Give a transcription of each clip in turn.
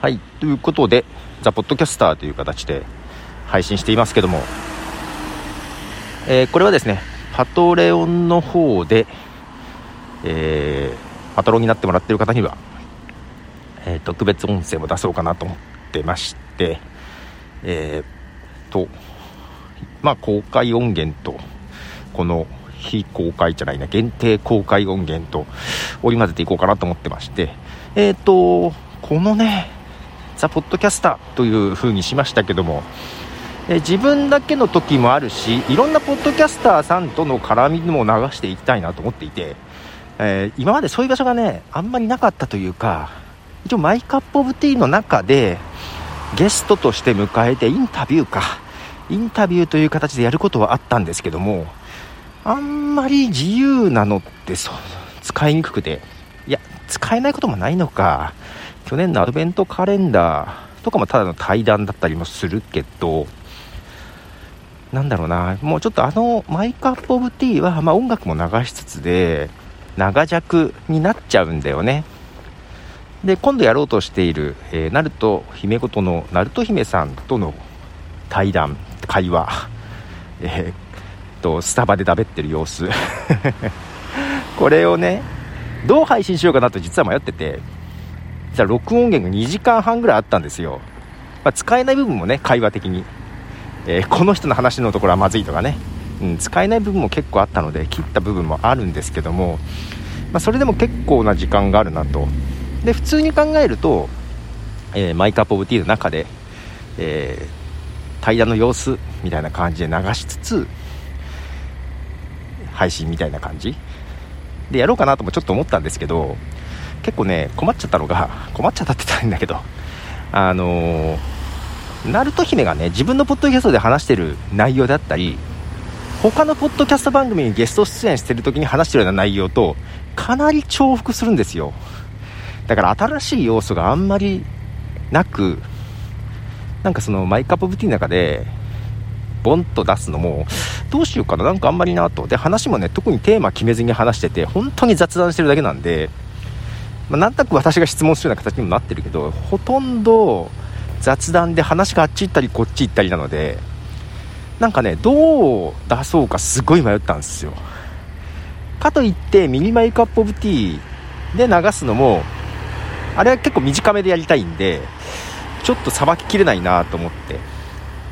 はい、ということでザ・ポッドキャスターという形で配信していますけども、これはですねパトレオンの方で、パトロンになってもらっている方には、特別音声も出そうかなと思ってまして、公開音源とこの非公開じゃないな限定公開音源と織り交ぜていこうかなと思ってまして、このねザ・ポッドキャスターという風にしましたけども、自分だけの時もあるし、いろんなポッドキャスターさんとの絡みも流していきたいなと思っていて、今までそういう場所がねあんまりなかったというか、一応マイカップオブティーの中でゲストとして迎えてインタビューという形でやることはあったんですけども、あんまり自由なのって使いにくくて、いや使えないこともないのか、去年のアドベントカレンダーとかもただの対談だったりもするけど、なんだろうな、もうちょっとマイクアップオブティーは、音楽も流しつつで長尺になっちゃうんだよね。で今度やろうとしている、鳴門姫ことの鳴門姫さんとの対談会話、スタバでだべってる様子これをねどう配信しようかなと実は迷ってて、録音源が2時間半ぐらいあったんですよ。使えない部分もね会話的に、この人の話のところはまずいとかね、使えない部分も結構あったので切った部分もあるんですけども、それでも結構な時間があるなと。で普通に考えると、マイクアップオブティーの中で、対談の様子みたいな感じで流しつつ配信みたいな感じでやろうかなともちょっと思ったんですけど、結構ね困っちゃったんだけど、ナルト姫がね自分のポッドキャストで話してる内容だったり、他のポッドキャスト番組にゲスト出演してる時に話してるような内容とかなり重複するんですよ。だから新しい要素があんまりなく、なんかそのマイクアップオブティーの中でボンと出すのもどうしようかな、なんかあんまりなと。で話もね特にテーマ決めずに話してて本当に雑談してるだけなんで、なんとなく私が質問するような形にもなってるけど、ほとんど雑談で話があっち行ったりこっち行ったりなので、なんかねどう出そうかすごい迷ったんですよ。かといってミニマイクアップオブティーで流すのもあれは結構短めでやりたいんで、ちょっとさばききれないなと思って、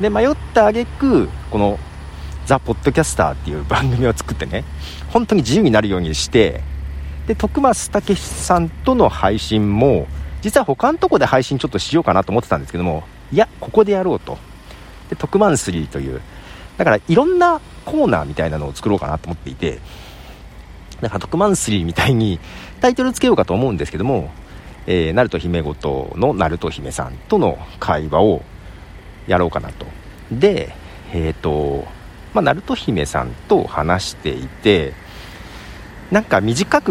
で迷った挙句このザ・ポッドキャスターっていう番組を作ってね、本当に自由になるようにして、で徳松武さんとの配信も実は他のとこで配信ちょっとしようかなと思ってたんですけども、いやここでやろうと。で徳マンスリーという、だからいろんなコーナーみたいなのを作ろうかなと思っていて、だから徳マンスリーみたいにタイトルつけようかと思うんですけども、鳴門姫ごとの鳴門姫さんとの会話をやろうかなと。で鳴門姫さんと話していて、なんか短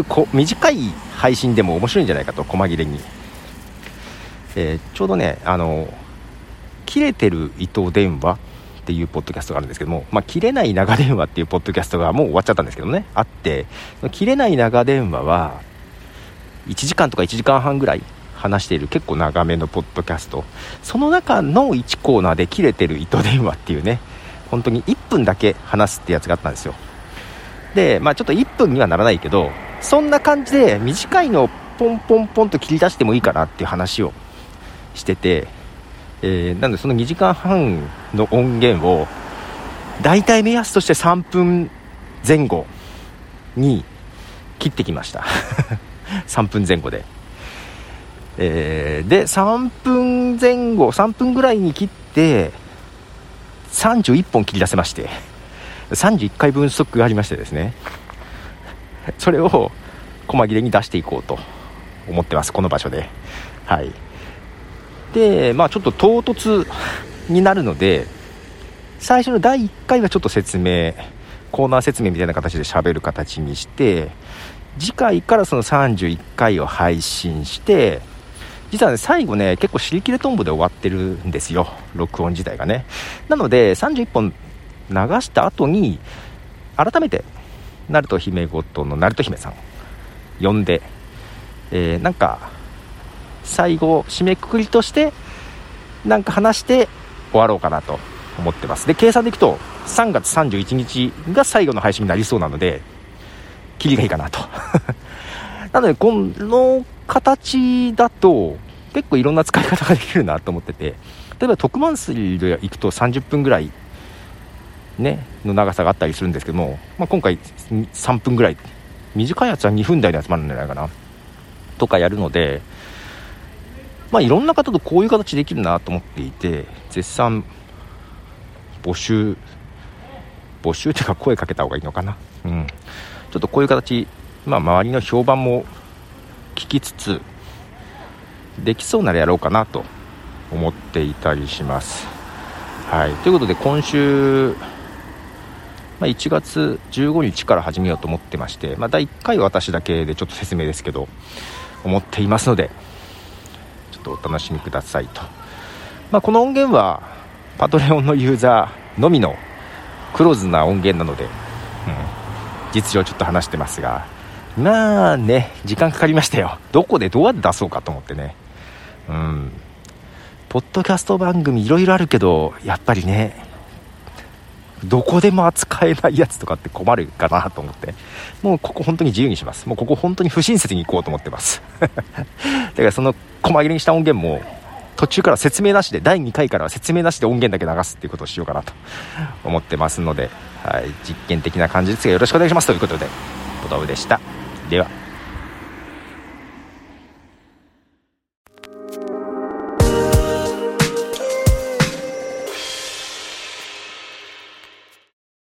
い配信でも面白いんじゃないかと、細切れに、ちょうどね切れてる糸電話っていうポッドキャストがあるんですけども、切れない長電話っていうポッドキャストがもう終わっちゃったんですけどね、あって、切れない長電話は1時間とか1時間半ぐらい話している結構長めのポッドキャスト、その中の1コーナーで切れてる糸電話っていうね、本当に1分だけ話すってやつがあったんですよ。でちょっと1分にはならないけど、そんな感じで短いのをポンポンポンと切り出してもいいかなっていう話をしてて、なのでその2時間半の音源をだいたい目安として3分前後に切ってきました3分前後で、で3分ぐらいに切って31本切り出せまして、31回分ストックがありましてですね、それを細切れに出していこうと思ってます、この場所で。はい。でちょっと唐突になるので、最初の第1回はちょっとコーナー説明みたいな形で喋る形にして、次回からその31回を配信して、実はね最後ね結構尻切れトンボで終わってるんですよ、録音自体がね。なので31本流した後に改めて鳴門姫ごとの鳴門姫さん呼んで、なんか最後締めくくりとしてなんか話して終わろうかなと思ってます。で、計算でいくと3月31日が最後の配信になりそうなのでキリがいいかなとなのでこの形だと結構いろんな使い方ができるなと思ってて、例えば特番水で行くと30分ぐらい、ね、の長さがあったりするんですけども、まあ、今回3分ぐらい、短いやつは2分台のやつもあるんじゃないかなとかやるので、まあ、いろんな方とこういう形できるなと思っていて、絶賛募集というか声かけた方がいいのかな、うん、ちょっとこういう形、まあ、周りの評判も聞きつつできそうならやろうかなと思っていたりします。はい、ということで今週、まあ、1月15日から始めようと思ってまして、まあ、第1回は私だけでちょっと説明ですけど思っていますのでちょっとお楽しみくださいと、まあ、この音源はパトレオンのユーザーのみのクローズな音源なので、うん、実情ちょっと話してますが、まあね、時間かかりましたよ。どこでどうやって出そうかと思ってね、うん、ポッドキャスト番組いろいろあるけどやっぱりねどこでも扱えないやつとかって困るかなと思って、もうここ本当に自由にします。もうここ本当に不親切にいこうと思ってますだからその細切れにした音源も途中から説明なしで、第2回からは説明なしで音源だけ流すっていうことをしようかなと思ってますので、はい、実験的な感じですがよろしくお願いしますということで、ポトフでした。では。